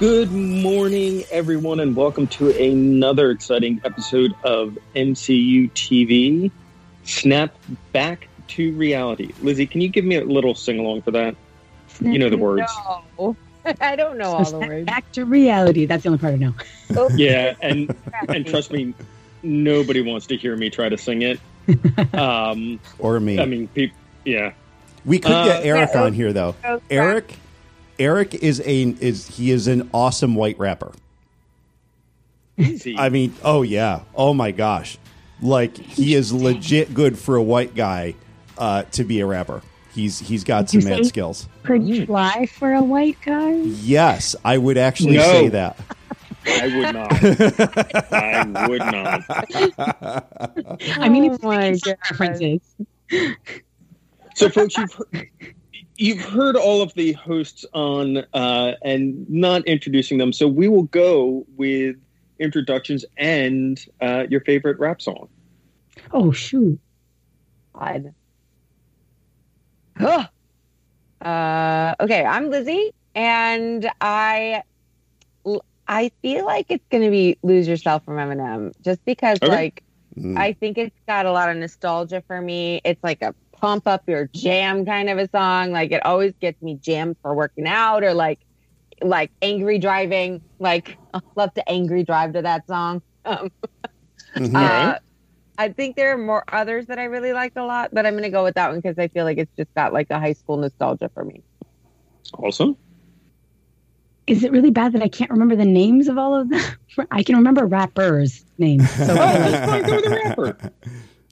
Good morning, everyone, and welcome to another exciting episode of MCU TV Snap Back to Reality. Lizzie, can you give me a little sing-along for that? You know the words. No, I don't know all the words. Back to reality. That's the only part I know. Yeah, and trust me, nobody wants to hear me try to sing it. Or me. I mean, yeah. We could get Eric on here, though. Eric is an awesome white rapper. Easy. I mean, oh yeah, oh my gosh, like he is legit good for a white guy to be a rapper. He's got some mad skills. Pretty fly for a white guy. Yes, I would actually say that. I would not. I would not. I mean, it's like references. So, folks, You've heard all of the hosts on and not introducing them, so we will go with introductions and your favorite rap song. Oh, shoot. God. Huh. Okay, I'm Lizzie, and I feel like it's going to be Lose Yourself from Eminem, just because I think it's got a lot of nostalgia for me. It's like a pump up your jam kind of a song. Like, it always gets me jammed for working out or like angry driving. Like, I love to angry drive to that song. I think there are more others that I really liked a lot, but I'm going to go with that one because I feel like it's just got like a high school nostalgia for me. Awesome. Is it really bad that I can't remember the names of all of them? I can remember rappers' names. So let's probably go with a rapper.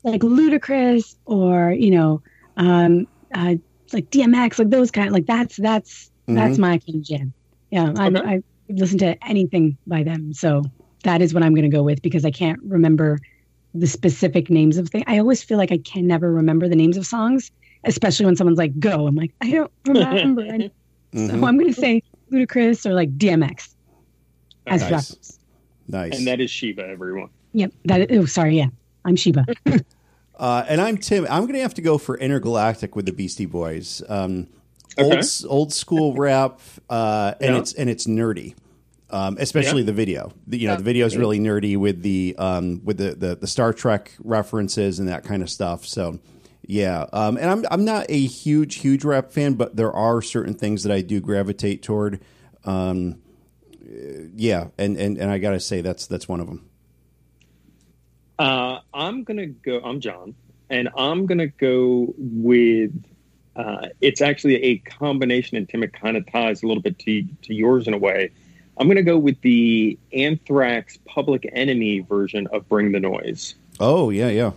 Like Ludacris or, like DMX, like those kind of, like that's my kind of jam. Yeah. Okay. I listen to anything by them. So that is what I'm going to go with because I can't remember the specific names of things. I always feel like I can never remember the names of songs, especially when someone's like, go. I'm like, I don't remember. So I'm going to say Ludacris or like DMX. As rappers. Nice. And that is Sheba, everyone. Yep. I'm Sheba. And I'm Tim. I'm going to have to go for Intergalactic with the Beastie Boys. Old school rap, it's nerdy, especially the video. The video is really nerdy with the Star Trek references and that kind of stuff. So, yeah. And I'm not a huge rap fan, but there are certain things that I do gravitate toward. And I got to say that's one of them. I'm John, and I'm going to go with, it's actually a combination, and Tim, it kind of ties a little bit to yours in a way. I'm going to go with the Anthrax Public Enemy version of Bring the Noise. Oh, yeah, yeah.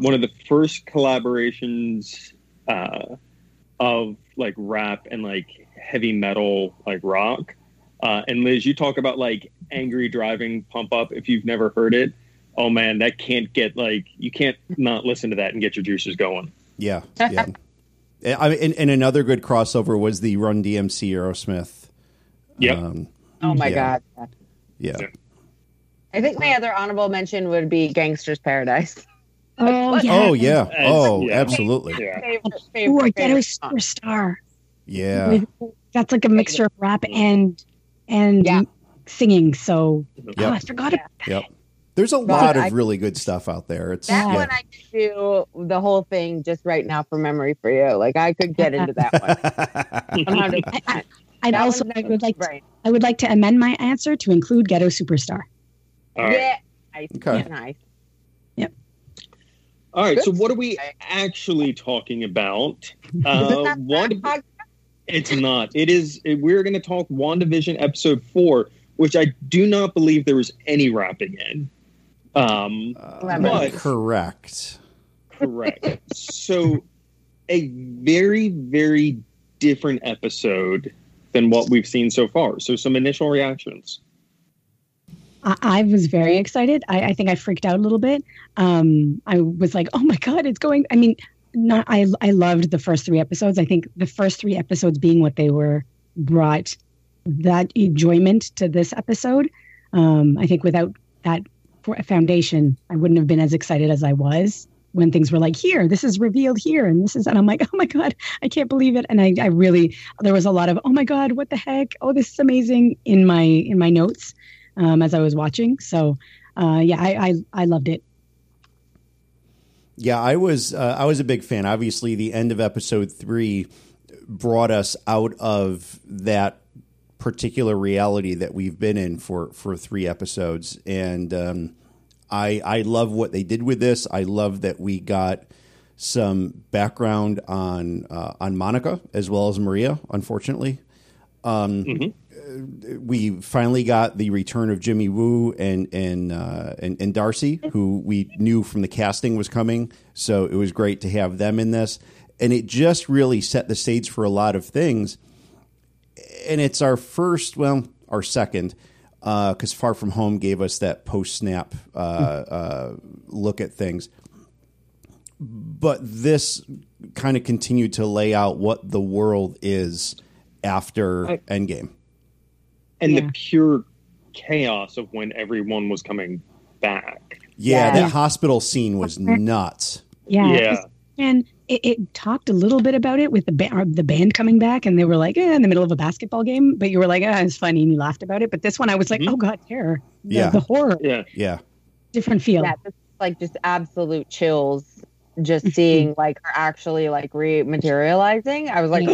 One of the first collaborations of, like, rap and, like, heavy metal, like, rock. And, Liz, you talk about, like, angry driving pump up if you've never heard it. Oh man, that can't get you can't not listen to that and get your juices going. Yeah, yeah. I mean, and another good crossover was the Run DMC Aerosmith. Yeah. Oh my God. Yeah. I think my other honorable mention would be Gangster's Paradise. Oh yeah. Oh yeah. Oh, absolutely. Yeah. Favorite Ghetto Superstar. Yeah. That's like a mixture of rap and singing. So I forgot about that. Yep. There's a lot of really good stuff out there. That one I could do the whole thing just right now from memory for you. Like, I could get into that one. 100%. I would like to amend my answer to include Ghetto Superstar. All right. Yeah. Nice. Yep. All right. Good. So what are we actually talking about? It's not. It is. We're going to talk WandaVision episode 4, which I do not believe there was any rapping in. Correct. So a very, very different episode than what we've seen so far. So some initial reactions. I was very excited. I think I freaked out a little bit. I was like, oh my God, it's going. I mean, I loved the first 3 episodes. I think the first 3 episodes being what they were brought that enjoyment to this episode. I think without that foundation, I wouldn't have been as excited as I was. when things were like, here, this is revealed here, and this is, and I'm like, oh my God, I can't believe it. And I really, there was a lot of, oh my God, what the heck? Oh, this is amazing in my notes as I was watching. So yeah, I loved it. Yeah, I was a big fan. Obviously, the end of episode 3 brought us out of that particular reality that we've been in for 3 episodes. And I love what they did with this. I love that we got some background on Monica as well as Maria, unfortunately. We finally got the return of Jimmy Woo and Darcy, who we knew from the casting was coming. So it was great to have them in this. And it just really set the stage for a lot of things. And it's our first, well, our second, because Far From Home gave us that post-snap look at things. But this kind of continued to lay out what the world is after Endgame. And the pure chaos of when everyone was coming back. Yeah, that hospital scene was nuts. Yeah. And it talked a little bit about it with the band coming back, and they were like, in the middle of a basketball game. But you were like, it's funny, and you laughed about it. But this one, I was like, oh, God, terror. The horror. Yeah. Different feel. Yeah, this, like, just absolute chills just seeing, like, her actually, like, rematerializing. I was like,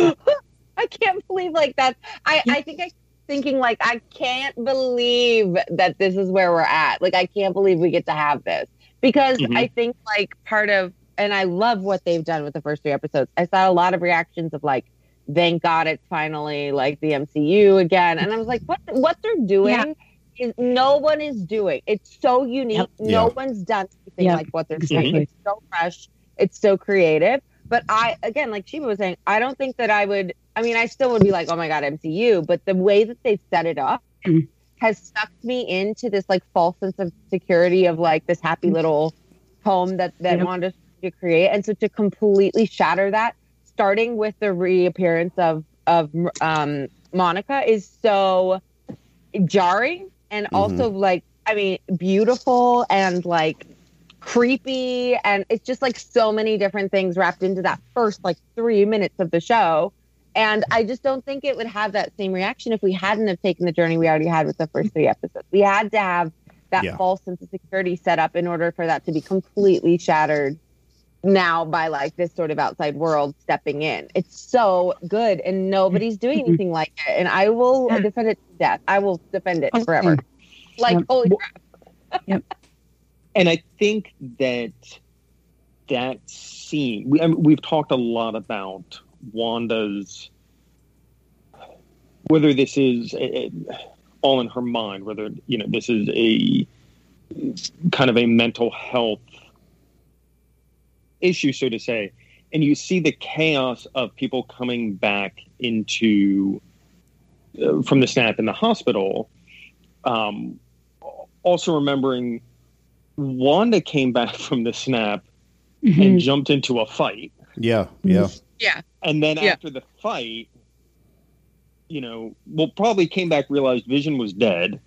I can't believe, like, that's... I think I... thinking like, I can't believe that this is where we're at. Like, I can't believe we get to have this, because I think like part of, and I love what they've done with the first 3 episodes. I saw a lot of reactions of like, thank God it's finally like the MCU again. And I was like, what they're doing is no one is doing. It's so unique. No one's done anything like what they're doing. It's so fresh. It's so creative. But I, again, like Shiva was saying, I don't think that I would, I mean, I still would be like, oh my God, MCU. But the way that they set it up has sucked me into this like false sense of security of like this happy little home that Wanda's to create. And so to completely shatter that, starting with the reappearance of Monica is so jarring and also like, I mean, beautiful and like creepy. And it's just like so many different things wrapped into that first like 3 minutes of the show. And I just don't think it would have that same reaction if we hadn't have taken the journey we already had with the first 3 episodes. We had to have that false sense of security set up in order for that to be completely shattered now by like this sort of outside world stepping in. It's so good, and nobody's doing anything like it. And I will defend it to death. I will defend it forever. Like, holy crap. And I think that scene, we've talked a lot about Wanda's, whether this is all in her mind, whether, you know, this is a kind of a mental health issue, so to say. And you see the chaos of people coming back into from the snap in the hospital. Also remembering Wanda came back from the snap and jumped into a fight. Yeah. And then after the fight, you know, well, probably came back, realized Vision was dead,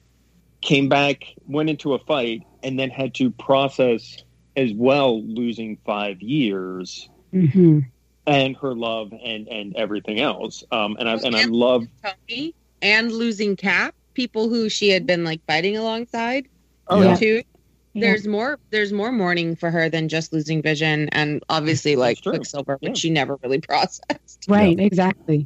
came back, went into a fight, and then had to process as well losing 5 years and her love and everything else. And I love Tony and losing Cap, people who she had been like fighting alongside. Too. There's more mourning for her than just losing Vision, and obviously like Quicksilver, which she never really processed. Right, exactly.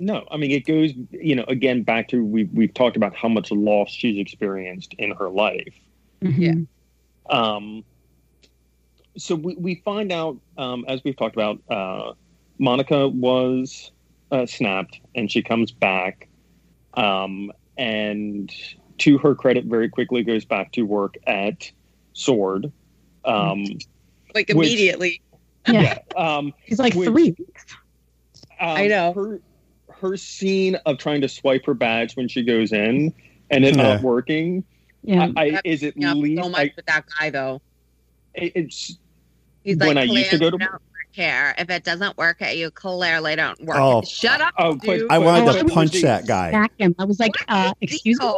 No, I mean, it goes, you know, again, back to we've talked about how much loss she's experienced in her life. So we find out, as we've talked about, Monica was snapped, and she comes back, and to her credit, very quickly goes back to work at S.W.O.R.D. Like immediately. It's like 3 weeks. I know. Her scene of trying to swipe her badge when she goes in and it not working. Yeah. Is it least so much with that guy though? He's like, when I used to go to work here. If it doesn't work at you, clearly don't work. Oh, shut up. I wanted to punch that guy. I was like, excuse me.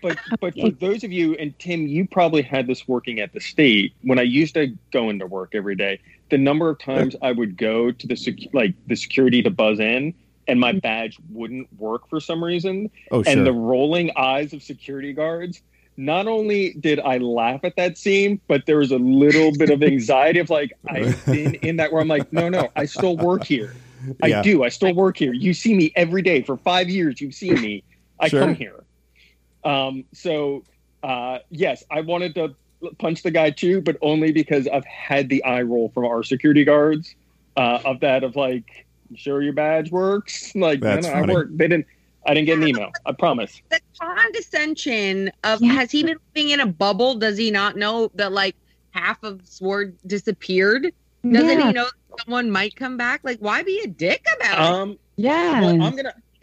But for those of you, and Tim, you probably had this working at the state. When I used to go into work every day, the number of times I would go to the security to buzz in, and my badge wouldn't work for some reason. Oh, sure. And the rolling eyes of security guards. Not only did I laugh at that scene, but there was a little bit of anxiety of like, I've been in that where I'm like, no, I still work here. I still work here. You see me every day for 5 years. You've seen me. I come here. Yes, I wanted to punch the guy too, but only because I've had the eye roll from our security guards of that of like, you sure your badge works? Like, no, I work. I didn't get an email. I promise. The condescension of has he been living in a bubble? Does he not know that like half of S.W.O.R.D. disappeared? Doesn't he know that someone might come back? Like, why be a dick about it? Yeah. Well,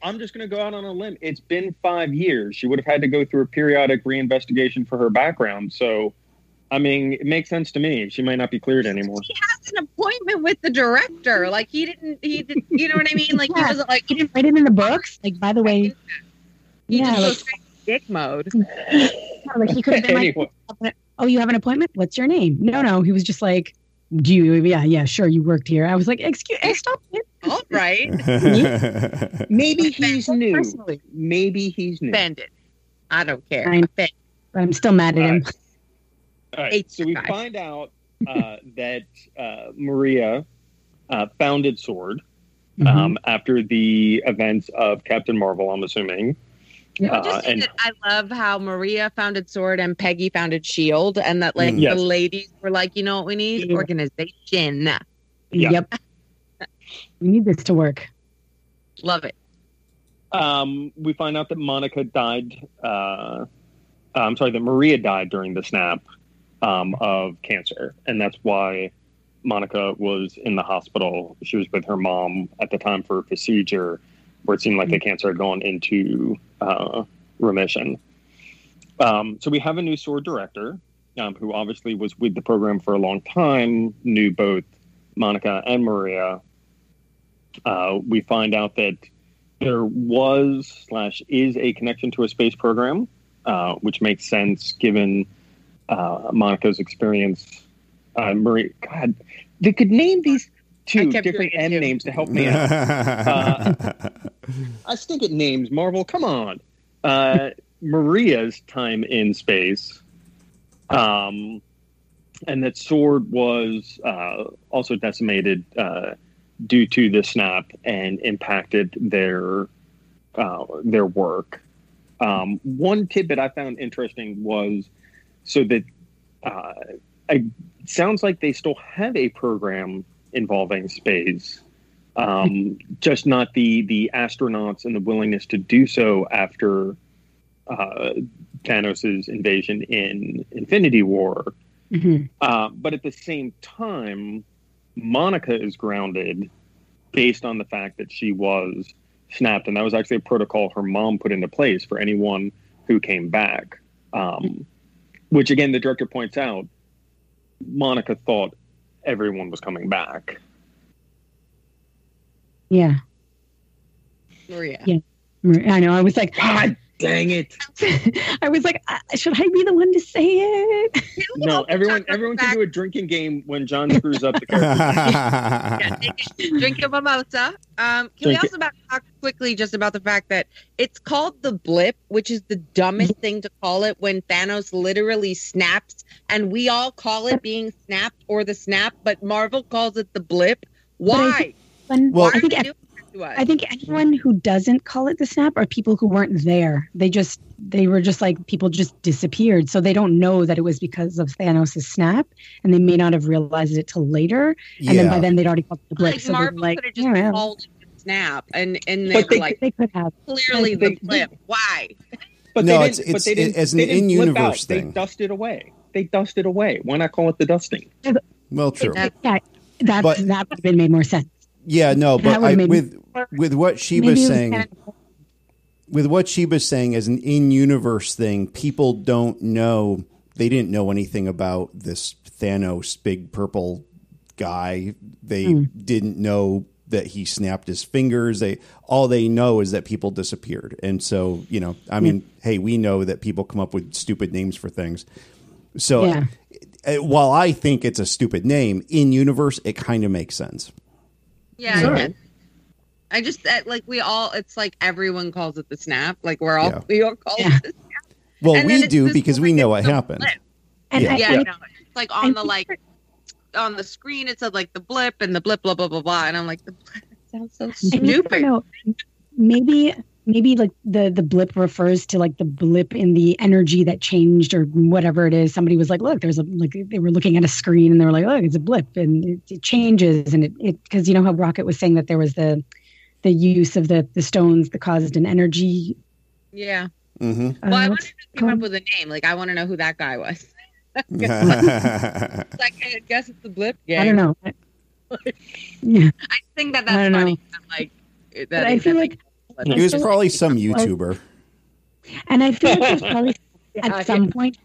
I'm just gonna go out on a limb. It's been 5 years. She would have had to go through a periodic reinvestigation for her background. So, I mean, it makes sense to me. She might not be cleared anymore. He has an appointment with the director. Like he didn't. You know what I mean? Like he wasn't like he didn't write it in the books. Like by the way, just like, dick mode. Like he could have been like, "Oh, you have an appointment? What's your name?" No, he was just like, "Do you? Yeah, sure. You worked here." I was like, "Excuse, stop it." All right. Maybe he's new. Personally. Maybe he's new. Offended. I don't care. I'm still mad at him. All right, so we find out that Maria founded S.W.O.R.D. After the events of Captain Marvel, I'm assuming. I love how Maria founded S.W.O.R.D. and Peggy founded S.H.I.E.L.D. and that like the ladies were like, you know what we need? Organization. Yeah. Yep. We need this to work. Love it. We find out that Monica died. I'm sorry, that Maria died during the snap. Of cancer, and that's why Monica was in the hospital. She was with her mom at the time for a procedure where it seemed like the cancer had gone into remission. So we have a new S.W.O.R.D. director who obviously was with the program for a long time, knew both Monica and Maria. We find out that there is a connection to a space program, which makes sense given Monica's experience. Marie, God, they could name these two different M names to help me out. I still get names, Marvel. Come on. Maria's time in space. And that S.W.O.R.D. was also decimated due to the snap and impacted their work. One tidbit I found interesting was so that it sounds like they still have a program involving space, just not the astronauts and the willingness to do so after Thanos' invasion in Infinity War. Mm-hmm. But at the same time, Monica is grounded based on the fact that she was snapped. And that was actually a protocol her mom put into place for anyone who came back. Which, again, the director points out, Monica thought everyone was coming back. Yeah. Maria. Yeah. I know. I was like, God dang it. I was like, should I be the one to say it? No, everyone can do a drinking game when John screws up the character. Drink a mimosa. Talk quickly just about the fact that it's called the blip, which is the dumbest thing to call it when Thanos literally snaps, and we all call it being snapped or the snap, but Marvel calls it the blip. Why? I think anyone who doesn't call it the snap are people who weren't there. They were just like, people just disappeared. So they don't know that it was because of Thanos' snap, and they may not have realized it till later. Yeah. And then by then they'd already called it the blip. Like, so Marvel could have just called it the snap. And they could have. Clearly the blip. Why? But no, it's as an in-universe thing. They dust it away. Why not call it the dusting? Well, true. That would have been made more sense. Yeah, no, but with what she was saying as an in-universe thing, people don't know. They didn't know anything about this Thanos big purple guy. They didn't know that he snapped his fingers. All they know is that people disappeared. And so, you know, I mean, hey, we know that people come up with stupid names for things. So while I think it's a stupid name, in universe, it kind of makes sense. Yeah. So. I just, like, we all, it's like everyone calls it the snap. Like, we're all, we all call it the snap. Well, and we do because we know what happened. Blip. And I know. It's like on the, like, on the screen, it said, like, the blip and the blip, blah, blah, blah, blah. And I'm like, the blip sounds so stupid. Maybe like the blip refers to like the blip in the energy that changed or whatever it is. Somebody was like, look, there's a, like they were looking at a screen and they were like, look, it's a blip and it changes. And it, cause you know how Rocket was saying that there was the use of the stones that caused an energy. Yeah. Mm-hmm. Well, I wanted to come up with a name. Like I want to know who that guy was. Like, I guess it's the blip. Yeah. I don't know. Yeah. I think that's funny. Like, that I feel like he was probably some YouTuber. And I feel like there's probably at some point,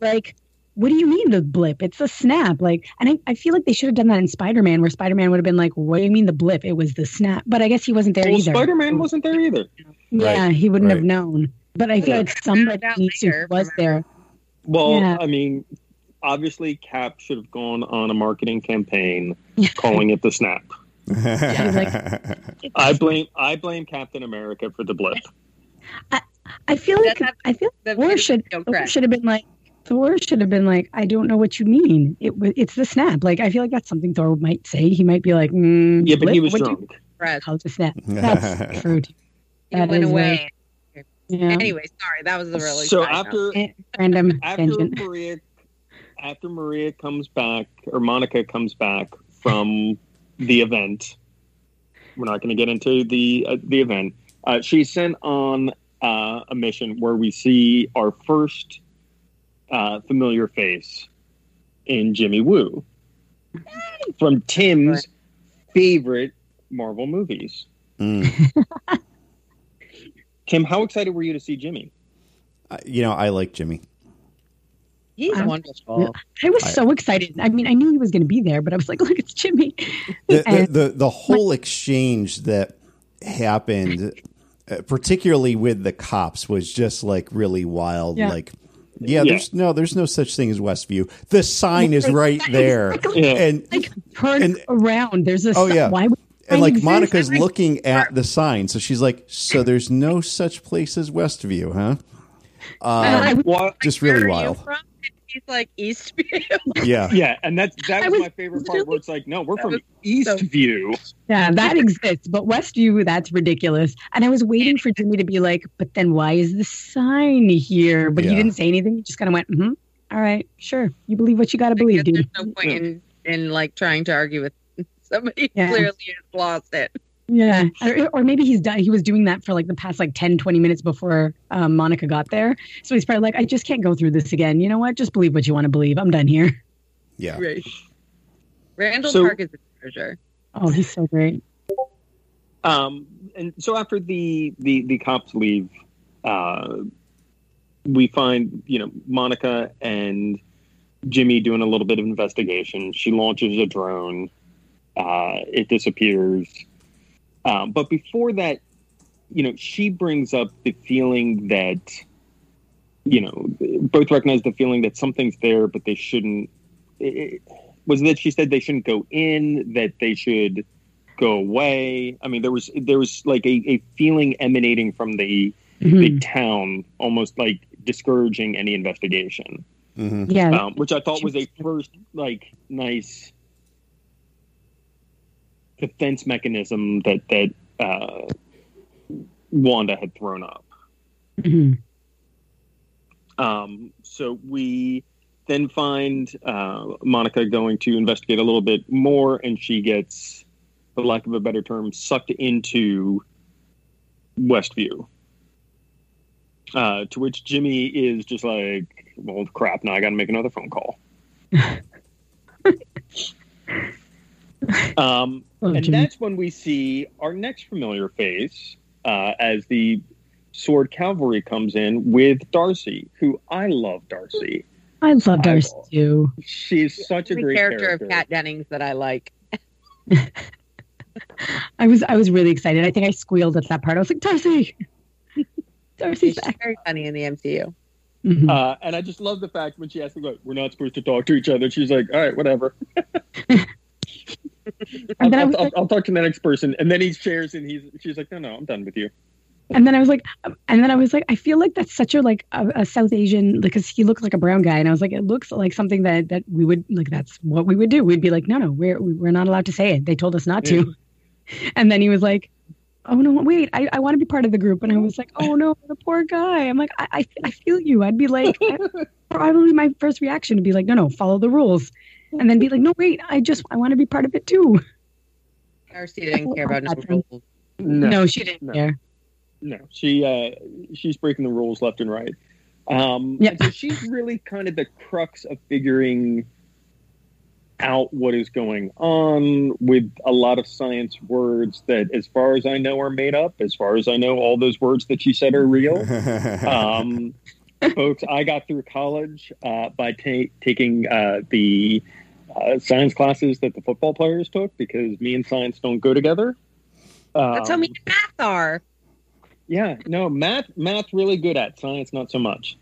like, what do you mean the blip? It's a snap. Like, and I feel like they should have done that in Spider-Man, where Spider-Man would have been like, what do you mean the blip? It was the snap. But I guess he wasn't there either. Spider-Man wasn't there either. Yeah, he wouldn't have known. But I feel like somebody was there. Well, I mean, obviously Cap should have gone on a marketing campaign calling it the snap. Like, I blame Captain America for the blip. I feel like Thor should have been like, I don't know what you mean. It's the snap. Like I feel like that's something Thor might say. He might be like, yeah, but he was drunk. Called the snap. That's true. That went away. Yeah. Anyway, sorry, that was a really random tangent. After Maria comes back or Monica comes back from. The event. We're not going to get into the event. She's sent on a mission where we see our first familiar face in Jimmy Woo from Tim's favorite Marvel movies. Mm. Tim, how excited were you to see Jimmy? You know, I like Jimmy. He's wonderful. I was so excited. I mean, I knew he was going to be there, but I was like, look, it's Jimmy. The whole exchange that happened, particularly with the cops, was just like really wild. Yeah. Like, there's no such thing as Westview. The sign is right there. Exactly. Yeah. And like, turn around. There's a sign. Why would And like Monica's looking at the sign. So she's like, so there's no such place as Westview, huh? Just really wild. He's like Eastview. Yeah, and that was my favorite part. Where it's like, no, we're from Eastview. Yeah, that exists, but Westview, that's ridiculous. And I was waiting for Jimmy to be like, but then why is the sign here? But he didn't say anything. He just kind of went, all right, sure. You believe what you got to believe, dude. There's no point in like trying to argue with somebody who clearly has lost it. Yeah, or maybe he's done. He was doing that for like the past like 10, 20 minutes before Monica got there. So he's probably like, I just can't go through this again. You know what? Just believe what you want to believe. I'm done here. Yeah. Great. Randall Park is a treasure. Oh, he's so great. And so after the cops leave, we find, you know, Monica and Jimmy doing a little bit of investigation. She launches a drone. It disappears. But before that, you know, she brings up the feeling that, you know, both recognize the feeling that something's there, but they shouldn't. She said they shouldn't go in, that they should go away. I mean, there was like a feeling emanating from the town, almost like discouraging any investigation. Mm-hmm. Yeah, which I thought was a first like nice defense mechanism that Wanda had thrown up. Mm-hmm. So we then find Monica going to investigate a little bit more, and she gets, for lack of a better term, sucked into Westview. To which Jimmy is just like, well, crap, now I gotta make another phone call. And that's when we see our next familiar face as the S.W.O.R.D. Cavalry comes in with Darcy, who I love Darcy. I love Darcy too. She's such a great character of Kat Dennings that I like. I was really excited. I think I squealed at that part. I was like, Darcy. Darcy's back. She's very funny in the MCU. Mm-hmm. And I just love the fact when she asked me, look, we're not supposed to talk to each other. She's like, all right, whatever. I'll talk to the next person. And then he shares and she's like, no, I'm done with you. And then I was like, I feel like that's such a South Asian, because he looks like a brown guy. And I was like, it looks like something that we would, like, that's what we would do. We'd be like, no, we're not allowed to say it. They told us not to. And then he was like, oh, no, wait, I want to be part of the group. And I was like, oh, no, the poor guy. I'm like, I feel you. I'd be like, probably my first reaction would be like, no, follow the rules. And then be like, no, wait, I want to be part of it, too. Darcy didn't care about his rules. No, she didn't care. No, she's breaking the rules left and right. So she's really kind of the crux of figuring out what is going on with a lot of science words that, as far as I know, are made up. As far as I know, all those words that she said are real. Folks, I got through college by taking the science classes that the football players took, because me and science don't go together. That's how me and math are. Yeah, no, math really good at, science not so much.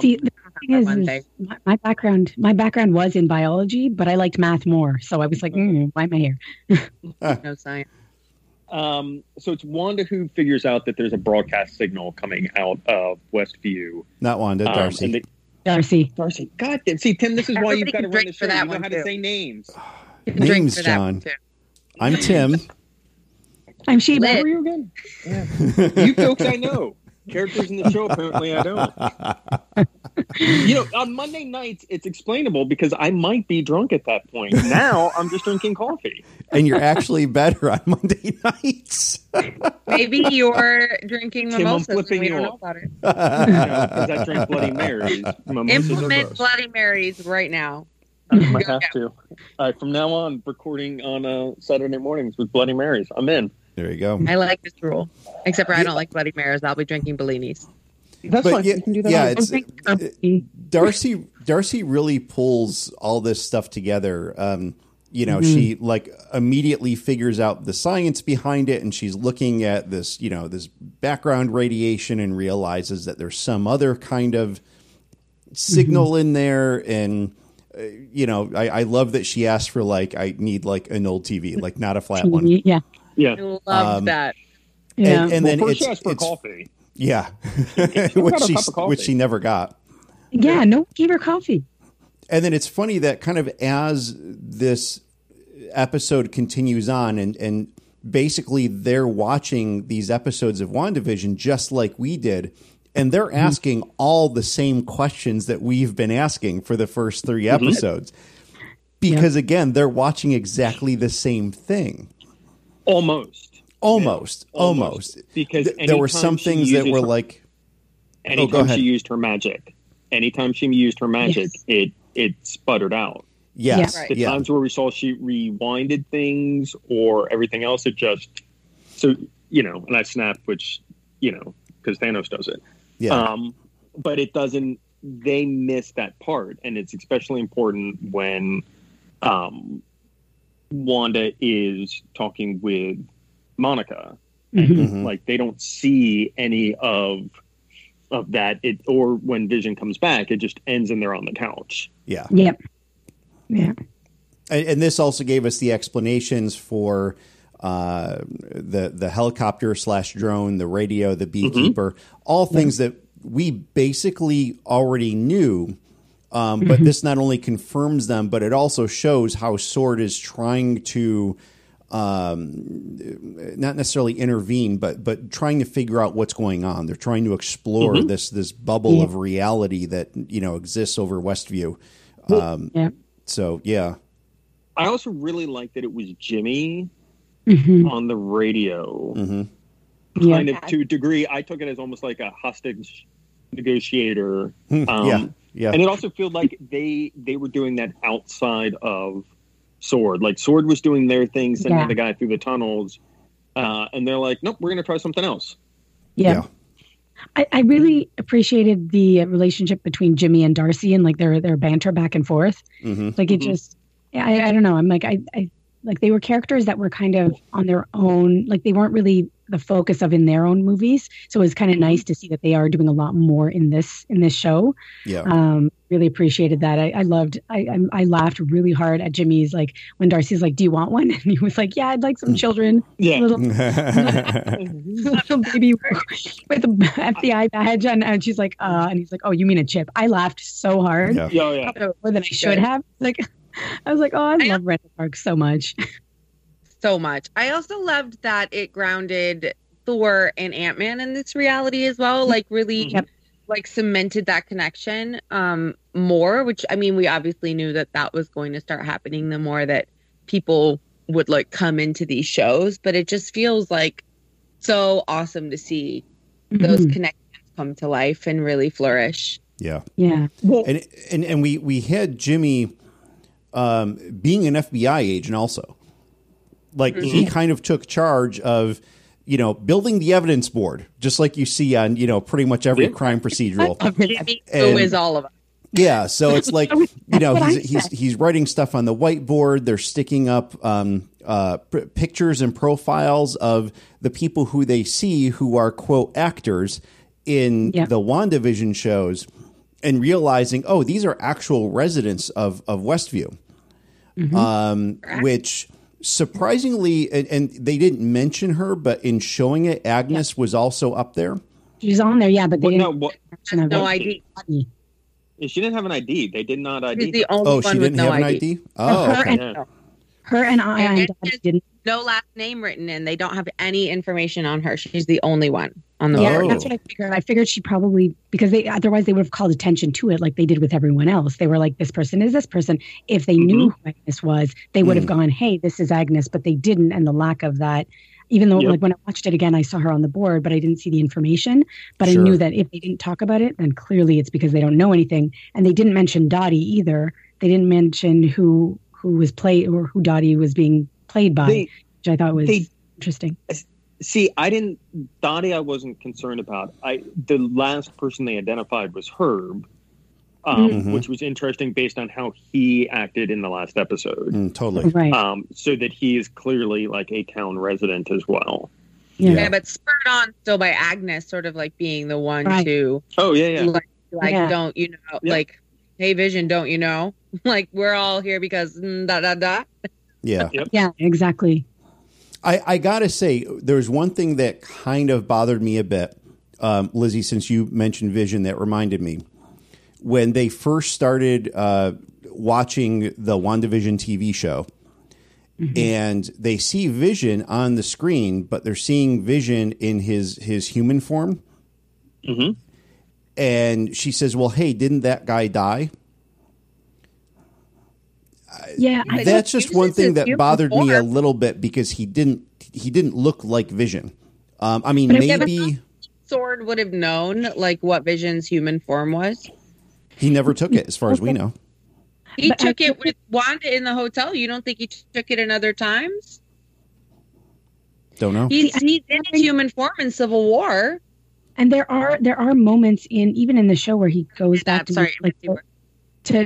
See, the thing is my background was in biology, but I liked math more, so I was like, why am I here? No science. So it's Wanda who figures out that there's a broadcast signal coming out of Westview. Not Wanda, Darcy. Darcy. God damn. See, Tim, this is why you've got to run the show. You know how to say names. Names, John. I'm Tim. I'm Sheila. Where are you again? Yeah. You folks I know. Characters in the show, apparently I don't. You know, on Monday nights, it's explainable because I might be drunk at that point. Now I'm just drinking coffee. And you're actually better on Monday nights. Maybe you're drinking mimosas. Tim, I'm flipping you off. Because I drink Bloody Marys. Mimosas Implement Bloody Marys right now. I might have to. All right, from now on, recording on Saturday mornings with Bloody Marys. I'm in. There you go. I like this rule, except for I don't like Bloody Marys. I'll be drinking Bellinis. That's fine. You can do that. Yeah, Darcy really pulls all this stuff together. She immediately figures out the science behind it, and she's looking at this, this background radiation, and realizes that there's some other kind of signal in there, and. I love that she asked for I need an old TV, not a flat one. Yeah. Yeah. I love that. Yeah. And then she asked for coffee. Yeah. Which she never got. Yeah. No one gave her coffee. And then it's funny that kind of as this episode continues on and basically they're watching these episodes of WandaVision just like we did. And they're asking all the same questions that we've been asking for the first three episodes. Because, again, they're watching exactly the same thing. Almost. Because there were some things that were like... Anytime she used her magic. It sputtered out. Yes. Yeah, right. The times where we saw she rewinded things or everything else, it just... So, and I snapped, which, because Thanos does it. Yeah. But it doesn't, they miss that part. And it's especially important when Wanda is talking with Monica. Mm-hmm. And, they don't see any of that. Or when Vision comes back, it just ends and they're on the couch. Yeah. Yep. Yeah. And this also gave us the explanations for the helicopter / drone, the radio, the beekeeper, all things that we basically already knew. But this not only confirms them, but it also shows how S.W.O.R.D. is trying to not necessarily intervene, but trying to figure out what's going on. They're trying to explore this bubble of reality that, exists over Westview. So, yeah. I also really like that it was Jimmy on the radio, kind of to a degree. I took it as almost like a hostage negotiator. And it also felt like they were doing that outside of S.W.O.R.D. Like S.W.O.R.D. was doing their thing, sending the guy through the tunnels, and they're like, nope, we're going to try something else. Yeah. I really appreciated the relationship between Jimmy and Darcy and their banter back and forth. It just, I don't know. I'm like, I like they were characters that were kind of on their own, like they weren't really the focus of in their own movies. So it was kind of nice to see that they are doing a lot more in this show. Yeah. Really appreciated that. I laughed really hard at Jimmy's, like when Darcy's like, do you want one? And he was like, yeah, I'd like some children. Yeah. Little baby with an FBI badge. And she's like, and he's like, oh, you mean a chip? I laughed so hard. Yeah. Oh, yeah. More than I should have. Like, I was like, oh, I love Randall Park so much. So much. I also loved that it grounded Thor and Ant-Man in this reality as well. Like really like cemented that connection more, which I mean, we obviously knew that that was going to start happening the more that people would like come into these shows, but it just feels like so awesome to see those connections come to life and really flourish. Yeah. Yeah. Well, and we had Jimmy being an FBI agent also. Like he kind of took charge of, you know, building the evidence board, just like you see on, you know, pretty much every crime procedural. Who is all of us? Yeah, so it's like, you know, he's writing stuff on the whiteboard. They're sticking up pictures and profiles of the people who they see who are quote actors in the WandaVision shows, and realizing, oh, these are actual residents of Westview, which. Surprisingly, and they didn't mention her, but in showing it, Agnes was also up there. She's on there, but they didn't have no ID. She didn't have an ID. They did not ID. The only one she didn't have an ID? Oh, her, okay. Her and I and Dottie didn't. No last name written in. They don't have any information on her. She's the only one on the board. That's what I figured. I figured she probably, because otherwise they would have called attention to it like they did with everyone else. They were like, this person is this person. If they knew who Agnes was, they would have gone, hey, this is Agnes, but they didn't. And the lack of that, even though like when I watched it again, I saw her on the board, but I didn't see the information. But I knew that if they didn't talk about it, then clearly it's because they don't know anything. And they didn't mention Dottie either. They didn't mention who was played or who Dottie was being played by, which I thought was interesting. See, Dottie I wasn't concerned about. The last person they identified was Herb, which was interesting based on how he acted in the last episode. Totally. Right. So that he is clearly like a town resident as well. Yeah, but spurred on still by Agnes sort of like being the one to don't you know, like, hey, Vision, don't you know? Like, we're all here because da, da, da. Yeah. Yeah, exactly. I got to say, there's one thing that kind of bothered me a bit, Lizzie, since you mentioned Vision, that reminded me. When they first started watching the WandaVision TV show, and they see Vision on the screen, but they're seeing Vision in his human form. And she says, well, hey, didn't that guy die? Yeah, that's just one thing that bothered me a little bit, because he didn't look like Vision. I mean, maybe S.W.O.R.D. would have known like what Vision's human form was. He never took it, as far as we know. He took it with Wanda in the hotel. You don't think he took it in other times? Don't know. He's in his human form in Civil War, and there are moments even in the show where he goes back to like.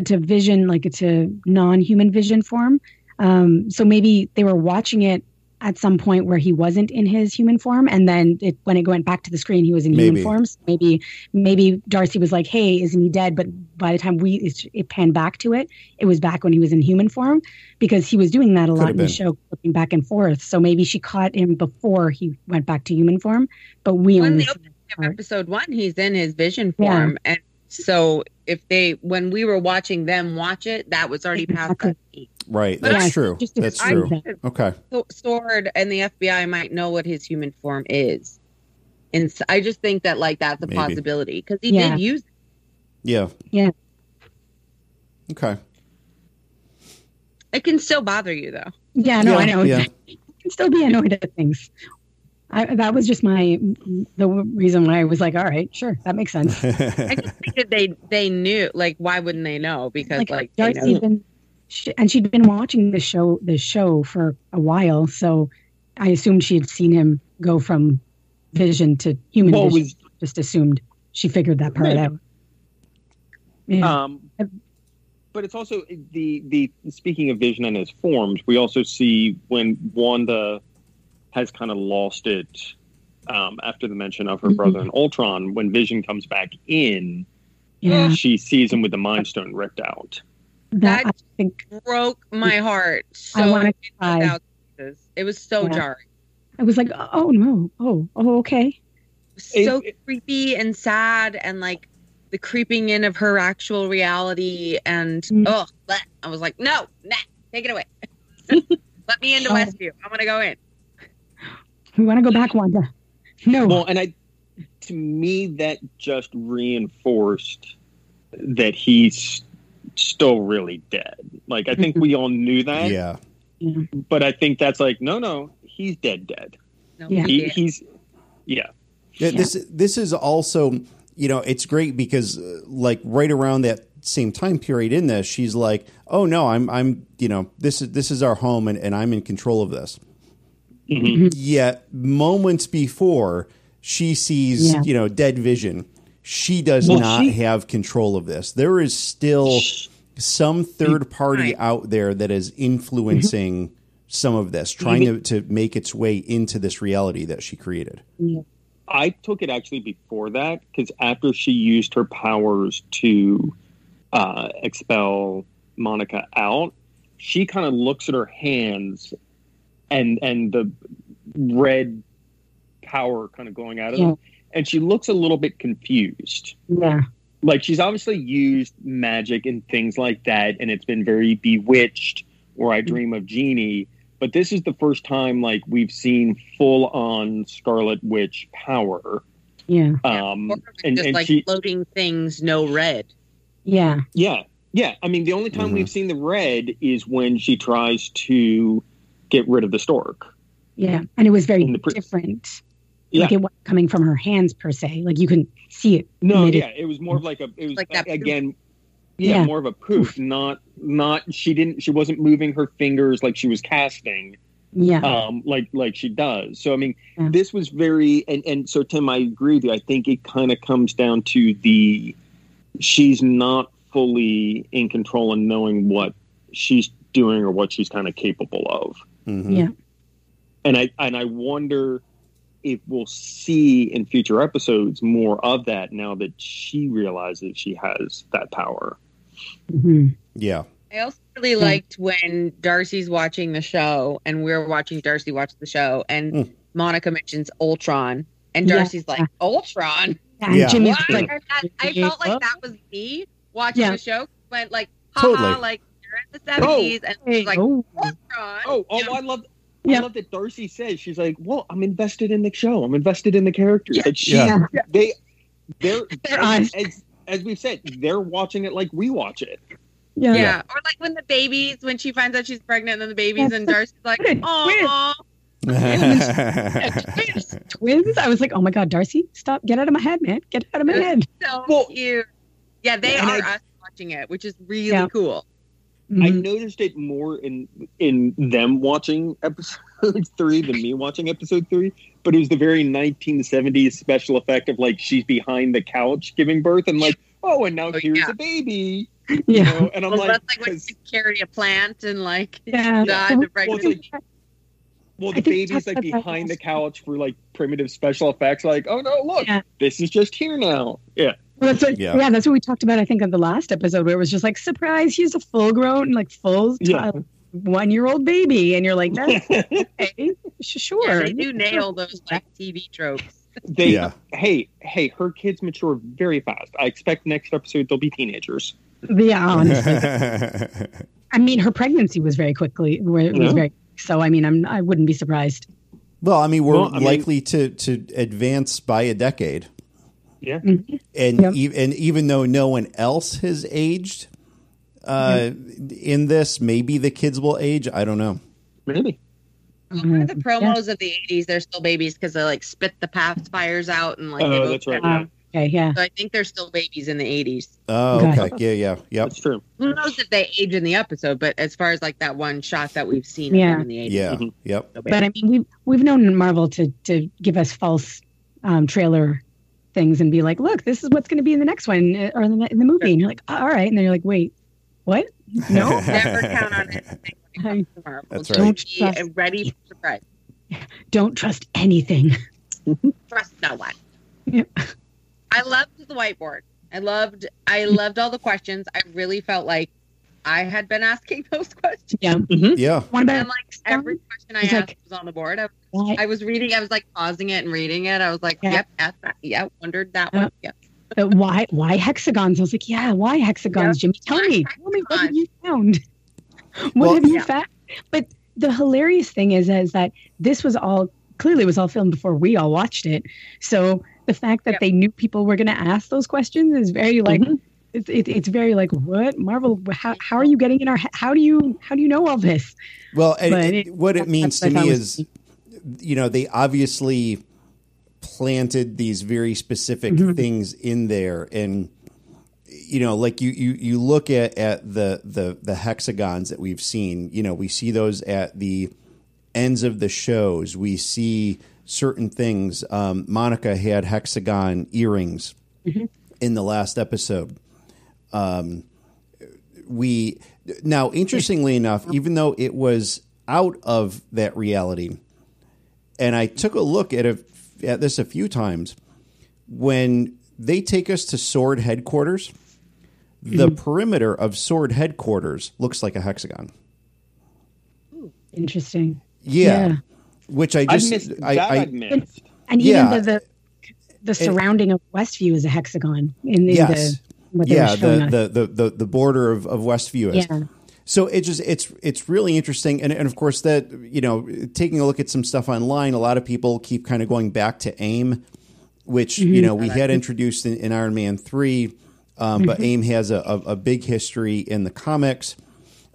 To Vision, like to non-human Vision form. So maybe they were watching it at some point where he wasn't in his human form, and then when it went back to the screen, he was in human form. So maybe Darcy was like, "Hey, isn't he dead?" But by the time it panned back to it, it was back when he was in human form, because he was doing that a lot in the show, flipping back and forth. So maybe she caught him before he went back to human form. But in the opening of episode 1, he's in his Vision form, and so. If when we were watching them watch it, that was already past that. Right. But that's true. That's true. Okay. S.W.O.R.D. and the FBI might know what his human form is. And so I just think that like that's a possibility, because he did use it. Yeah. Yeah. Okay. It can still bother you though. Yeah, no, I know. Yeah. You can still be annoyed at things. That was just the reason why I was like, all right, sure, that makes sense. I just think that they knew, like, why wouldn't they know? Because like Darcy she'd been watching the show for a while, so I assumed she had seen him go from Vision to human Vision. Just assumed she figured that part out. Yeah. But it's also the speaking of Vision and his forms, we also see when Wanda has kind of lost it after the mention of her brother and Ultron, when Vision comes back in, she sees him with the Mind Stone ripped out. That broke my heart. It was so jarring. I was like, oh no, oh okay. So creepy and sad, and like the creeping in of her actual reality, and I was like, no, take it away. Let me into Westview. I want to go in. We want to go back, Wanda. No. Well, and to me, that just reinforced that he's still really dead. Like, I think we all knew that. Yeah. But I think that's like, no, he's dead. No, yeah. He's. This is also, you know, it's great because like right around that same time period in this, she's like, oh no, I'm, you know, this is our home and I'm in control of this. Mm-hmm. Yet moments before she sees, you know, dead Vision, she does not have control of this. There is still some third party out there that is influencing some of this, trying to make its way into this reality that she created. I took it actually before that, because after she used her powers to expel Monica out, she kind of looks at her hands and the red power kind of going out of them. And she looks a little bit confused. Yeah. Like, she's obviously used magic and things like that, and it's been very Bewitched or I Dream of Jeannie. But this is the first time, like, we've seen full-on Scarlet Witch power. Yeah. She, floating things, no red. Yeah. Yeah. Yeah. I mean, the only time we've seen the red is when she tries to get rid of the stork. Yeah. And it was very different. Yeah. Like, it wasn't coming from her hands, per se. Like, you couldn't see it. No, it was more of like more of a poof. She wasn't moving her fingers like she was casting. Yeah. Like she does. So, I mean, this was very, and so Tim, I agree with you. I think it kind of comes down to she's not fully in control and knowing what she's doing or what she's kind of capable of. Mm-hmm. Yeah. And I wonder if we'll see in future episodes more of that now that she realizes she has that power. Mm-hmm. Yeah. I also really liked when Darcy's watching the show and we're watching Darcy watch the show, and Monica mentions Ultron, and Darcy's like, Ultron? Yeah. Jimmy's like, I felt like that was me watching the show. Went like, haha, totally. Like, you're in the 70s, and she's like, Ultron. I love that. I love that Darcy says, she's like, well, I'm invested in the show. I'm invested in the characters. Yeah. They're as we've said, they're watching it like we watch it. Yeah. Or like when she finds out she's pregnant, and then the babies, and Darcy's like, oh. Twins? I was like, oh my God, Darcy, stop. Get out of my head, man. Get out of my head. So cute. Yeah, they are us watching it, which is really cool. Mm-hmm. I noticed it more in them watching episode 3 than me watching episode 3, but it was the very 1970s special effect of like she's behind the couch giving birth and like, oh, and now here's a baby. Yeah. You know? And I'm that's like when you carry a plant and like die of pregnancy. The baby's like behind the couch for like primitive special effects, like, oh no, look, this is just here now. Yeah. Well, that's what, that's what we talked about, I think, on the last episode, where it was just like, surprise, he's a full-grown, like, full 1-year-old baby. And you're like, that's okay. Sure. Yeah, they do nail those, like, TV tropes. Hey, her kids mature very fast. I expect next episode they'll be teenagers. Yeah, honestly. I mean, her pregnancy was very quickly. So, I mean, I wouldn't be surprised. Well, I mean, we're likely to advance by a decade. Yeah, mm-hmm. And even though no one else has aged in this, maybe the kids will age. I don't know. Maybe. One of the promos of the 80s, they're still babies because they like spit the pacifiers out and like. Oh, that's right. Okay, yeah. So I think they're still babies in the 80s. Oh, okay. Yeah. That's true. Who knows if they age in the episode? But as far as like that one shot that we've seen in the 80s, But I mean, we've known Marvel to give us false trailer things and be like, look, this is what's going to be in the next one or in the movie. And you're like, all right. And then you're like, wait, What? No, never count on anything. That's right. Don't be ready for surprise. Don't trust anything. Trust no one. Yeah. I loved the whiteboard. I loved all the questions. I really felt like I had been asking those questions. Yeah. Mm-hmm. Yeah. And like every question I asked was on the board. I was pausing it and reading it. I was like, yep, that's that. Yeah, wondered that one. Yep. Why hexagons? I was like, yeah, why hexagons, Jimmy? Tell me, what have you found? What have you found? But the hilarious thing is that this was all, clearly was all filmed before we all watched it. So the fact that they knew people were going to ask those questions is very like, it's very like, what? Marvel, how are you getting in our, how do you know all this? Well, what it means to me is, you know, they obviously planted these very specific things in there. And, you know, like you look at the hexagons that we've seen, you know, we see those at the ends of the shows. We see certain things. Monica had hexagon earrings in the last episode. Interestingly enough, even though it was out of that reality, and I took a look at this a few times, when they take us to S.W.O.R.D. headquarters, the perimeter of S.W.O.R.D. headquarters looks like a hexagon. Interesting. Yeah. Which I missed. And even the surrounding of Westview is a hexagon. The border of Westview is. Yeah. So it's really interesting. And of course that, you know, taking a look at some stuff online, a lot of people keep kind of going back to AIM, which, you know, we had introduced in Iron Man 3, but AIM has a big history in the comics,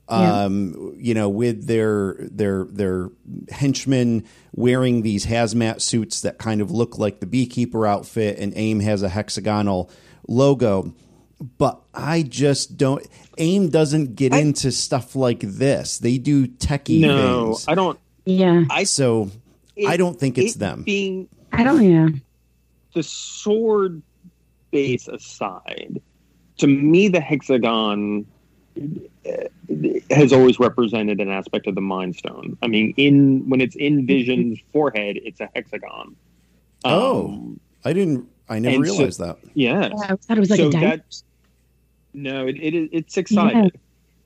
you know, with their henchmen wearing these hazmat suits that kind of look like the beekeeper outfit, and AIM has a hexagonal logo. But I just don't. AIM doesn't get into stuff like this. They do techie things. No, I don't. Yeah. I don't think it's them. The S.W.O.R.D. base aside, to me, the hexagon has always represented an aspect of the Mind Stone. I mean, when it's in Vision's forehead, it's a hexagon. I never realized that. Yeah. I thought it was like a diamond. No, it's six-sided.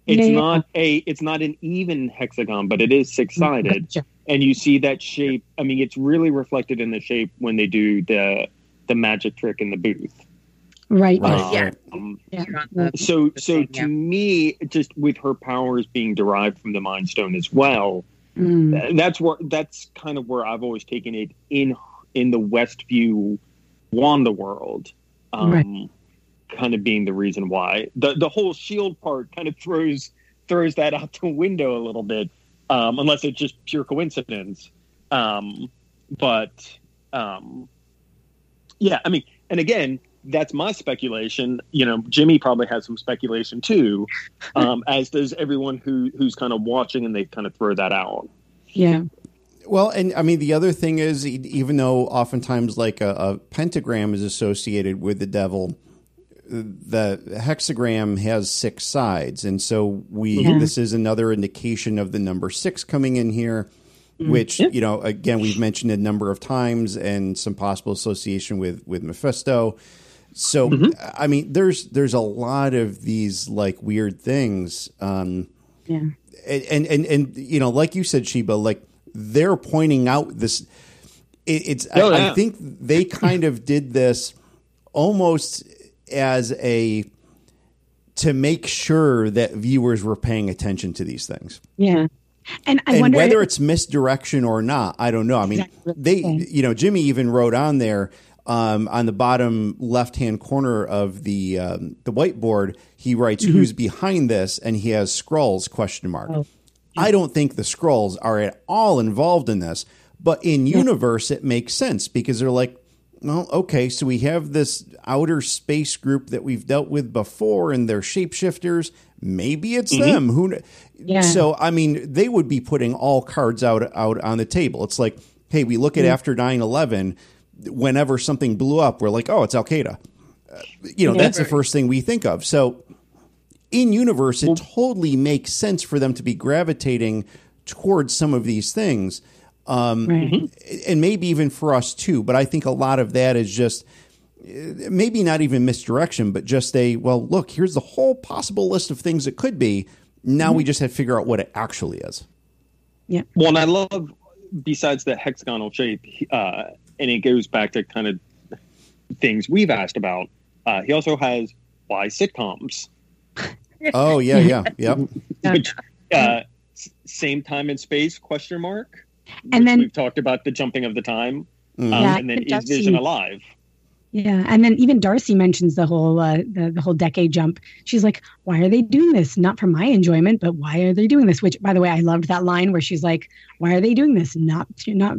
Yeah. It's not an even hexagon, but it is six-sided. Gotcha. And you see that shape. I mean, it's really reflected in the shape when they do the magic trick in the booth. Right. So to me, just with her powers being derived from the Mind Stone as well, that's kind of where I've always taken it in the Westview Wanda world. Kind of being the reason why the whole shield part kind of throws that out the window a little bit, unless it's just pure coincidence. I mean, and again, that's my speculation. You know, Jimmy probably has some speculation too, as does everyone who's kind of watching, and they kind of throw that out. Yeah. Well, and I mean, the other thing is, even though oftentimes like a pentagram is associated with the devil, the hexagram has six sides. And so this is another indication of the number 6 coming in here, which, you know, again, we've mentioned a number of times, and some possible association with Mephisto. So, I mean, there's a lot of these like weird things. And you know, like you said, Sheba, like they're pointing out this, I think they kind of did this almost to make sure that viewers were paying attention to these things. Yeah. And I wonder whether it's misdirection or not, I don't know. I mean, you know, Jimmy even wrote on there, on the bottom left-hand corner of the whiteboard, he writes, who's behind this? And he has Skrulls, ? Oh. I don't think the Skrulls are at all involved in this, but in universe, it makes sense because they're like, well, okay, so we have this outer space group that we've dealt with before, and they're shapeshifters. Maybe it's them. So, I mean, they would be putting all cards out on the table. It's like, hey, we look at after 9/11, whenever something blew up, we're like, oh, it's Al Qaeda. You know, that's the first thing we think of. So in-universe, it totally makes sense for them to be gravitating towards some of these things. And maybe even for us, too. But I think a lot of that is just maybe not even misdirection, but just a, well, look, here's the whole possible list of things it could be. Now we just have to figure out what it actually is. Yeah. Well, and I love, besides that hexagonal shape, and it goes back to kind of things we've asked about, he also has why sitcoms. Oh, yeah, yeah, yep. Which, same time and space, question mark. And then we've talked about the jumping of the time. Yeah, and then is Vision alive? Yeah, and then even Darcy mentions the whole the whole decade jump. She's like, why are they doing this? Not for my enjoyment, but why are they doing this? Which, by the way, I loved that line where she's like, why are they doing this? Not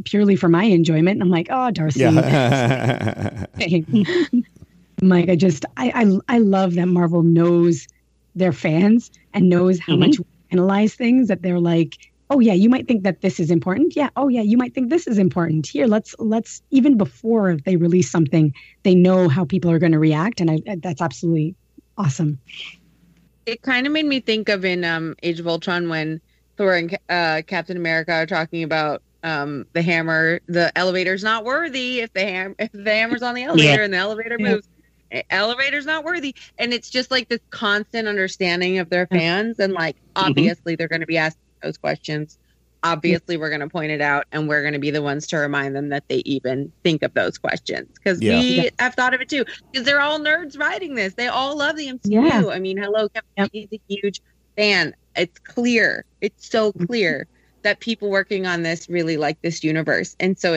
purely for my enjoyment. And I'm like, oh, Darcy. Yeah. Mike, I love that Marvel knows their fans and knows how much we analyze things, that they're like, oh, yeah, you might think that this is important. Yeah. Oh, yeah, you might think this is important. Here, let's even before they release something, they know how people are going to react. And that's absolutely awesome. It kind of made me think of in Age of Ultron when Thor and Captain America are talking about the hammer. The elevator's not worthy if the hammer's on the elevator and the elevator moves. Elevator's not worthy. And it's just like this constant understanding of their fans. And like, obviously, they're going to be asking those questions. Obviously, we're going to point it out, and we're going to be the ones to remind them that they even think of those questions, because we have thought of it too, because they're all nerds writing this. They all love the MCU. I mean, hello, Kevin, he's a huge fan. It's clear. It's so clear that people working on this really like this universe. And so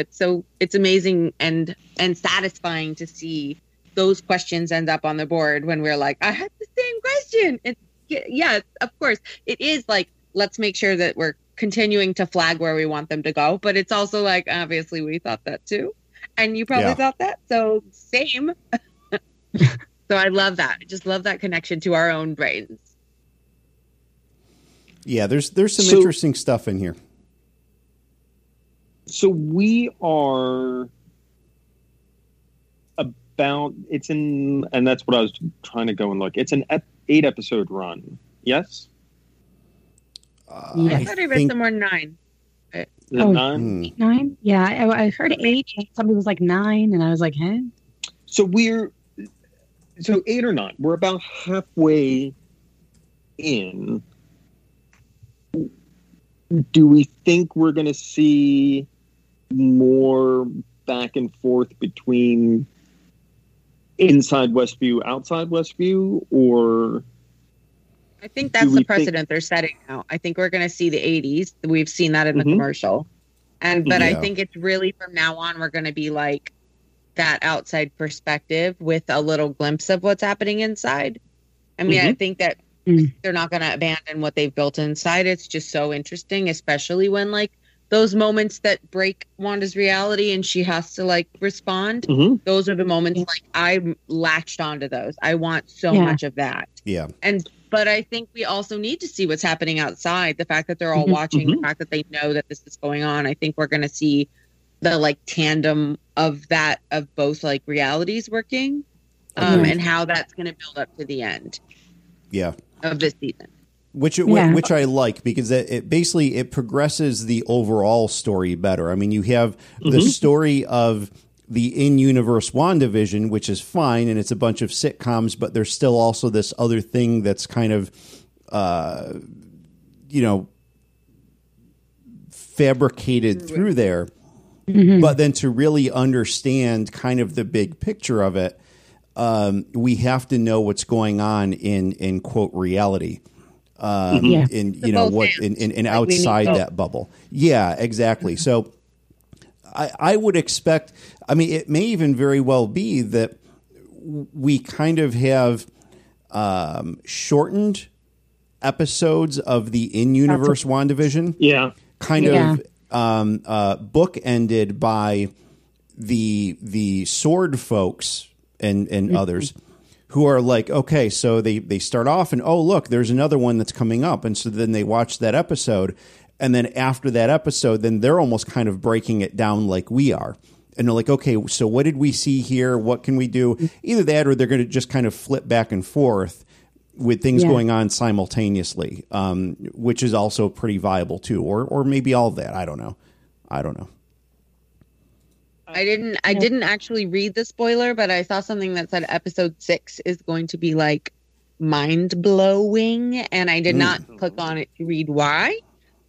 it's amazing and satisfying to see those questions end up on the board when we're like, I had the same question. Of course it is like, let's make sure that we're continuing to flag where we want them to go. But it's also like, obviously, we thought that too. And you probably thought that. So same. So I love that. I just love that connection to our own brains. Yeah, there's some interesting stuff in here. So we are about, it's in, and that's what I was trying to go and look. It's an 8-episode run. Yes? I thought I read somewhere 9. Nine? Yeah, I heard 8. And somebody was like 9, and I was like, "Huh." So we're 8 or 9. We're about halfway in. Do we think we're going to see more back and forth between inside Westview, outside Westview, or? I think that's the precedent they're setting now. I think we're going to see the 80s. We've seen that in the commercial. But I think it's really from now on, we're going to be like that outside perspective with a little glimpse of what's happening inside. I mean, I think that they're not going to abandon what they've built inside. It's just so interesting, especially when like those moments that break Wanda's reality and she has to like respond. Those are the moments like I latched onto those. I want so much of that. Yeah. But I think we also need to see what's happening outside. The fact that they're all watching, the fact that they know that this is going on. I think we're going to see the like tandem of that, of both like realities working and how that's going to build up to the end. Yeah. Of this season. Which I like, because it basically, it progresses the overall story better. I mean, you have the story of the in-universe WandaVision, which is fine, and it's a bunch of sitcoms, but there's still also this other thing that's kind of, fabricated through there. But then to really understand kind of the big picture of it, we have to know what's going on in quote, reality. In, you know, what, in outside that bubble. Yeah, exactly. So I would expect, I mean, it may even very well be that we kind of have shortened episodes of the in-universe WandaVision. Yeah. Kind of bookended by the S.W.O.R.D. folks and others who are like, okay, so they start off and, oh, look, there's another one that's coming up. And so then they watch that episode. And then after that episode, then they're almost kind of breaking it down like we are. And they're like, okay, so what did we see here? What can we do? Either that, or they're going to just kind of flip back and forth with things going on simultaneously, which is also pretty viable too, or maybe all of that. I don't know. I didn't actually read the spoiler, but I saw something that said episode 6 is going to be like mind blowing, and I did not click on it to read why,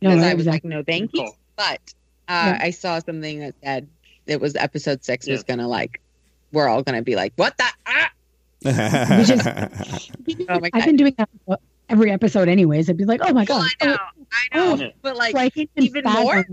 because I was like, no, thank you. But I saw something that said it was episode 6 was gonna like, we're all gonna be like, what the? Ah! Oh my God. I've been doing that every episode, anyways. I'd be like, oh my God, I know, but like even more.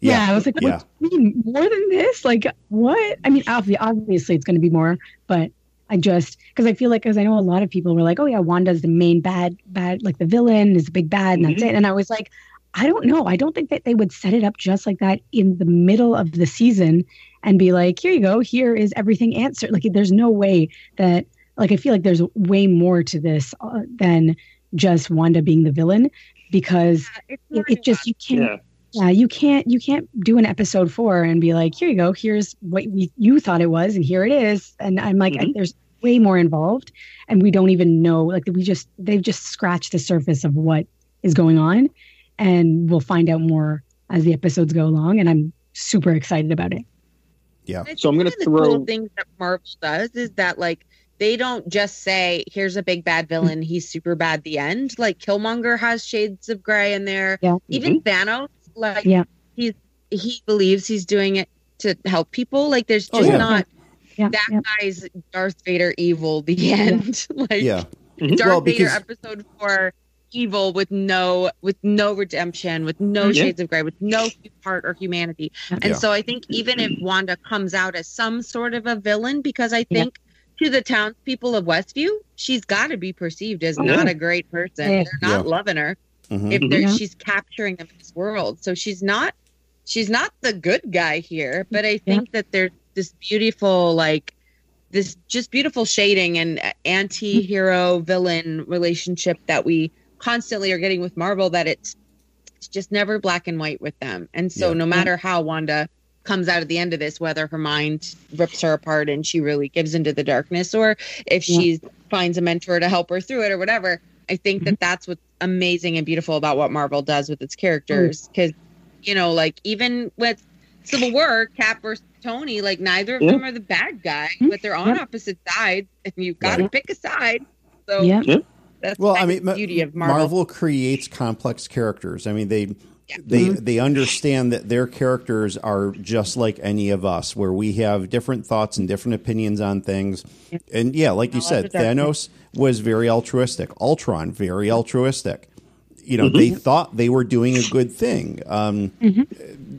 Yeah, I was like, what do you mean? More than this? Like, what? I mean, obviously it's going to be more, but I just, because I feel like, because I know a lot of people were like, oh yeah, Wanda's the main bad, like the villain is the big bad, and that's it. And I was like, I don't know. I don't think that they would set it up just like that in the middle of the season and be like, here you go, here is everything answered. Like, there's no way that, like, I feel like there's way more to this than just Wanda being the villain, because it just, you can't. Yeah. Yeah, you can't do an episode 4 and be like, here you go, here's what you thought it was, and here it is. And I'm like, there's way more involved, and we don't even know. Like they've just scratched the surface of what is going on, and we'll find out more as the episodes go along. And I'm super excited about it. Yeah. So I'm gonna throw the cool things that Marvel does is that like they don't just say, here's a big bad villain, he's super bad. The end. Like Killmonger has shades of gray in there. Yeah. Even Thanos. Like he believes he's doing it to help people. Like there's just not guy's Darth Vader evil. The end. Like Darth Vader episode 4 evil with no redemption, with no shades of gray, with no heart or humanity. And so I think even if Wanda comes out as some sort of a villain, because I think to the townspeople of Westview, she's got to be perceived as not a great person. Yeah. They're not loving her. Mm-hmm. If she's capturing them in this world, so she's not the good guy here. But I think that there's this beautiful, like this just beautiful shading and anti-hero villain relationship that we constantly are getting with Marvel. That it's just never black and white with them. And so no matter how Wanda comes out at the end of this, whether her mind rips her apart and she really gives into the darkness, or if she finds a mentor to help her through it, or whatever. I think that that's what's amazing and beautiful about what Marvel does with its characters. Because, you know, like even with Civil War, Cap versus Tony, like neither of them are the bad guy, but they're on opposite sides, and you've got to pick a side. So that's the beauty of Marvel. Marvel creates complex characters. I mean, they understand that their characters are just like any of us, where we have different thoughts and different opinions on things. And like you said, Thanos was very altruistic. Ultron, very altruistic. You know, they thought they were doing a good thing.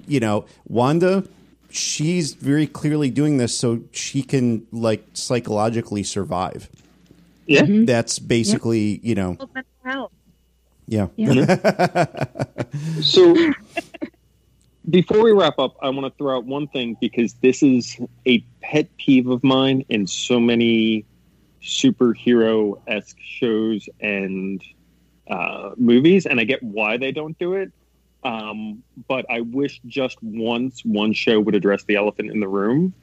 You know, Wanda, she's very clearly doing this so she can like psychologically survive. Yeah, that's basically you know. So before we wrap up, I want to throw out one thing, because this is a pet peeve of mine in so many superhero-esque shows and movies, and I get why they don't do it. But I wish just once one show would address the elephant in the room.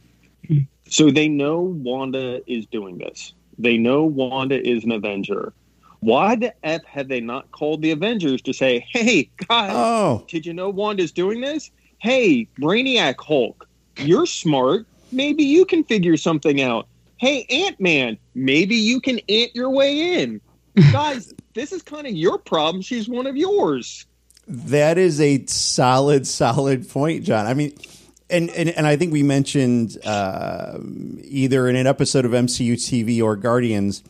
So they know Wanda is doing this. They know Wanda is an Avenger. Why the F have they not called the Avengers to say, hey, guys, did you know Wanda's doing this? Hey, Brainiac Hulk, you're smart. Maybe you can figure something out. Hey, Ant-Man, maybe you can ant your way in. Guys, this is kind of your problem. She's one of yours. That is a solid point, John. I mean, and I think we mentioned either in an episode of MCU TV or Guardians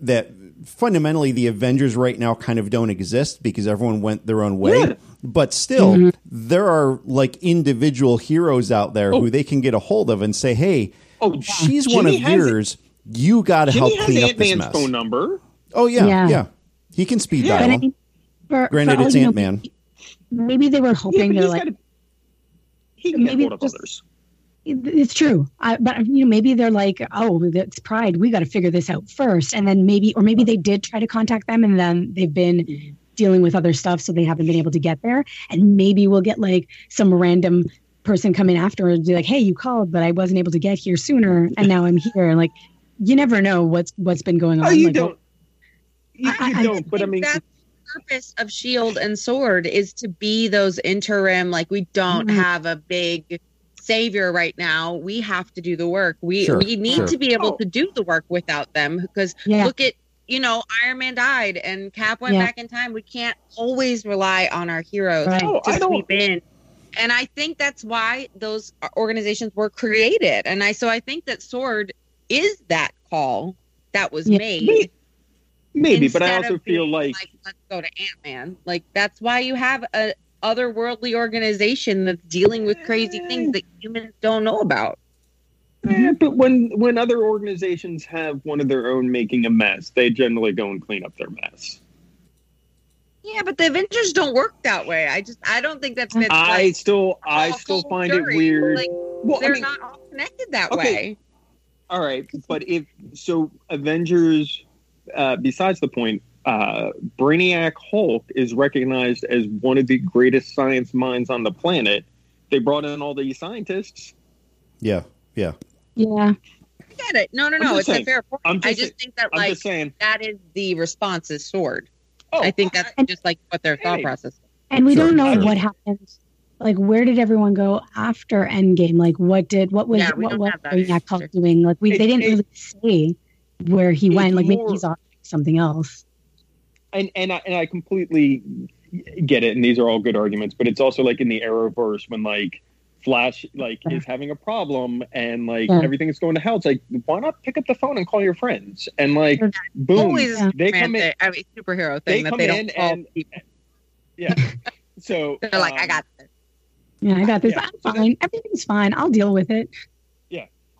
that fundamentally the Avengers right now kind of don't exist because everyone went their own way. Yeah. But still, there are like individual heroes out there who they can get a hold of and say, hey, she's Jimmy one of yours. You got to help clean up this mess. Phone number. Oh, yeah. He can speed dial. I mean, granted, it's Ant-Man. Maybe they were hoping they're like... he can get hold of others. It's true. But you know, maybe they're like, oh, it's Pride. We got to figure this out first. And then maybe they did try to contact them, and then they've been dealing with other stuff, so they haven't been able to get there. And maybe we'll get like some random person coming after and be like, hey, you called, but I wasn't able to get here sooner. And now I'm here. And like, you never know what's been going on. Oh, you like, don't. I mean, that's the purpose of S.H.I.E.L.D. and S.W.O.R.D. is to be those interim, like, we don't have a big savior right now. We have to do the work. We need to be able to do the work without them, because look at, you know, Iron Man died and Cap went back in time. We can't always rely on our heroes to sweep in. And I think that's why those organizations were created. And I think that S.W.O.R.D. is that call that was made. Maybe, but I also feel like let's go to Ant-Man. Like, that's why you have a otherworldly organization that's dealing with crazy things that humans don't know about. Yeah, but when other organizations have one of their own making a mess, they generally go and clean up their mess. Yeah, but the Avengers don't work that way. I don't think that's I still find it weird. Like, they're not all connected that way. All right, but Avengers, besides the point, Brainiac Hulk is recognized as one of the greatest science minds on the planet. They brought in all these scientists. Yeah. I get it. No. It's a fair point. I just think that is the response is S.W.O.R.D. I think that's just like what their thought process is. And we don't know what happens. Like, where did everyone go after Endgame? Like, what was Brainiac Hulk doing? Like, they didn't really say where he went. Like, maybe he's off something else. And I completely get it, and these are all good arguments, but it's also like in the Arrowverse when like Flash is having a problem and like everything is going to hell. It's like, why not pick up the phone and call your friends? And like, boom, they come in. I mean, superhero thing that they don't call people. Yeah. So they're like, I got this. Yeah, I got this. Yeah. I'm fine. Everything's fine. I'll deal with it.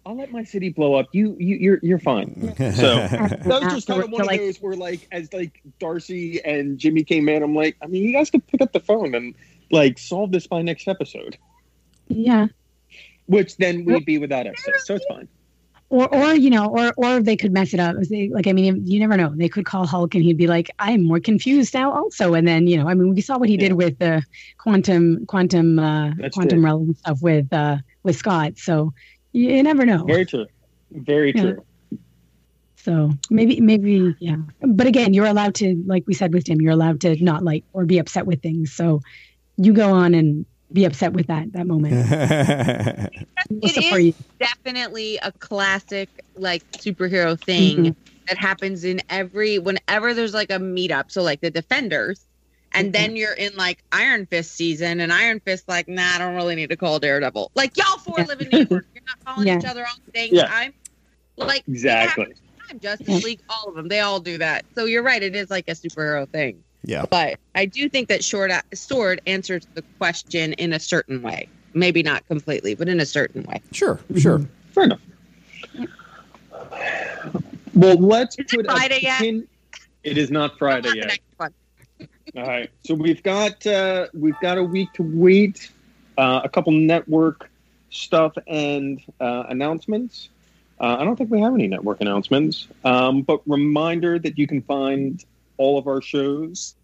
I'll let my city blow up. You're fine. So that was just kind of one of those where, like, as like Darcy and Jimmy came in, I'm like, I mean, you guys could pick up the phone and like solve this by next episode. Yeah. Which then we'd be without episodes, so it's fine. Or you know, or they could mess it up. Like, I mean, you never know. They could call Hulk and he'd be like, I'm more confused now also. And then, you know, I mean, we saw what he did with the quantum realm stuff with Scott. So. You never know. Very true. So maybe, yeah. But again, you're allowed to, like we said with Tim, you're allowed to not like or be upset with things. So you go on and be upset with that moment. It is definitely a classic like superhero thing that happens in whenever there's like a meetup. So like the Defenders. And then you're in like Iron Fist season, and Iron Fist like, nah, I don't really need to call Daredevil. Like, y'all four live in New York. You're not calling each other on things. Yeah. I'm like, exactly. I'm Justice League, all of them. They all do that. So you're right. It is like a superhero thing. Yeah. But I do think that S.W.O.R.D. answers the question in a certain way. Maybe not completely, but in a certain way. Sure. Fair enough. Well, let's put Friday yet? It is not Friday yet. The next one. All right, so we've got a week to wait, a couple network stuff and announcements. I don't think we have any network announcements, but reminder that you can find all of our shows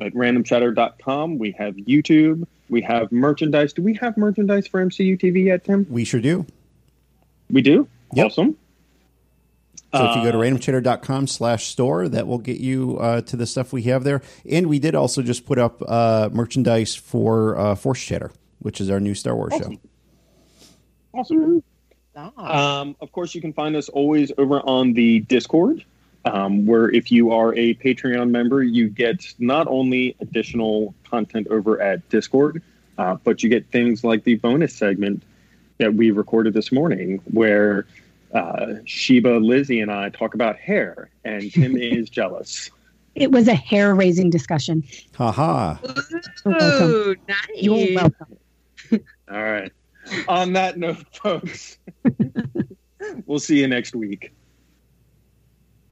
at randomchatter.com. We have YouTube. We have merchandise. Do we have merchandise for MCU TV yet, Tim? We sure do. We do? Yep. Awesome. So if you go to randomchatter.com/store, that will get you to the stuff we have there. And we did also just put up merchandise for Force Chatter, which is our new Star Wars show. Awesome. Of course, you can find us always over on the Discord, where if you are a Patreon member, you get not only additional content over at Discord, but you get things like the bonus segment that we recorded this morning where... Sheba, Lizzie, and I talk about hair, and Tim is jealous. It was a hair-raising discussion. Ha-ha. Ooh, nice. You're welcome. All right. On that note, folks, we'll see you next week.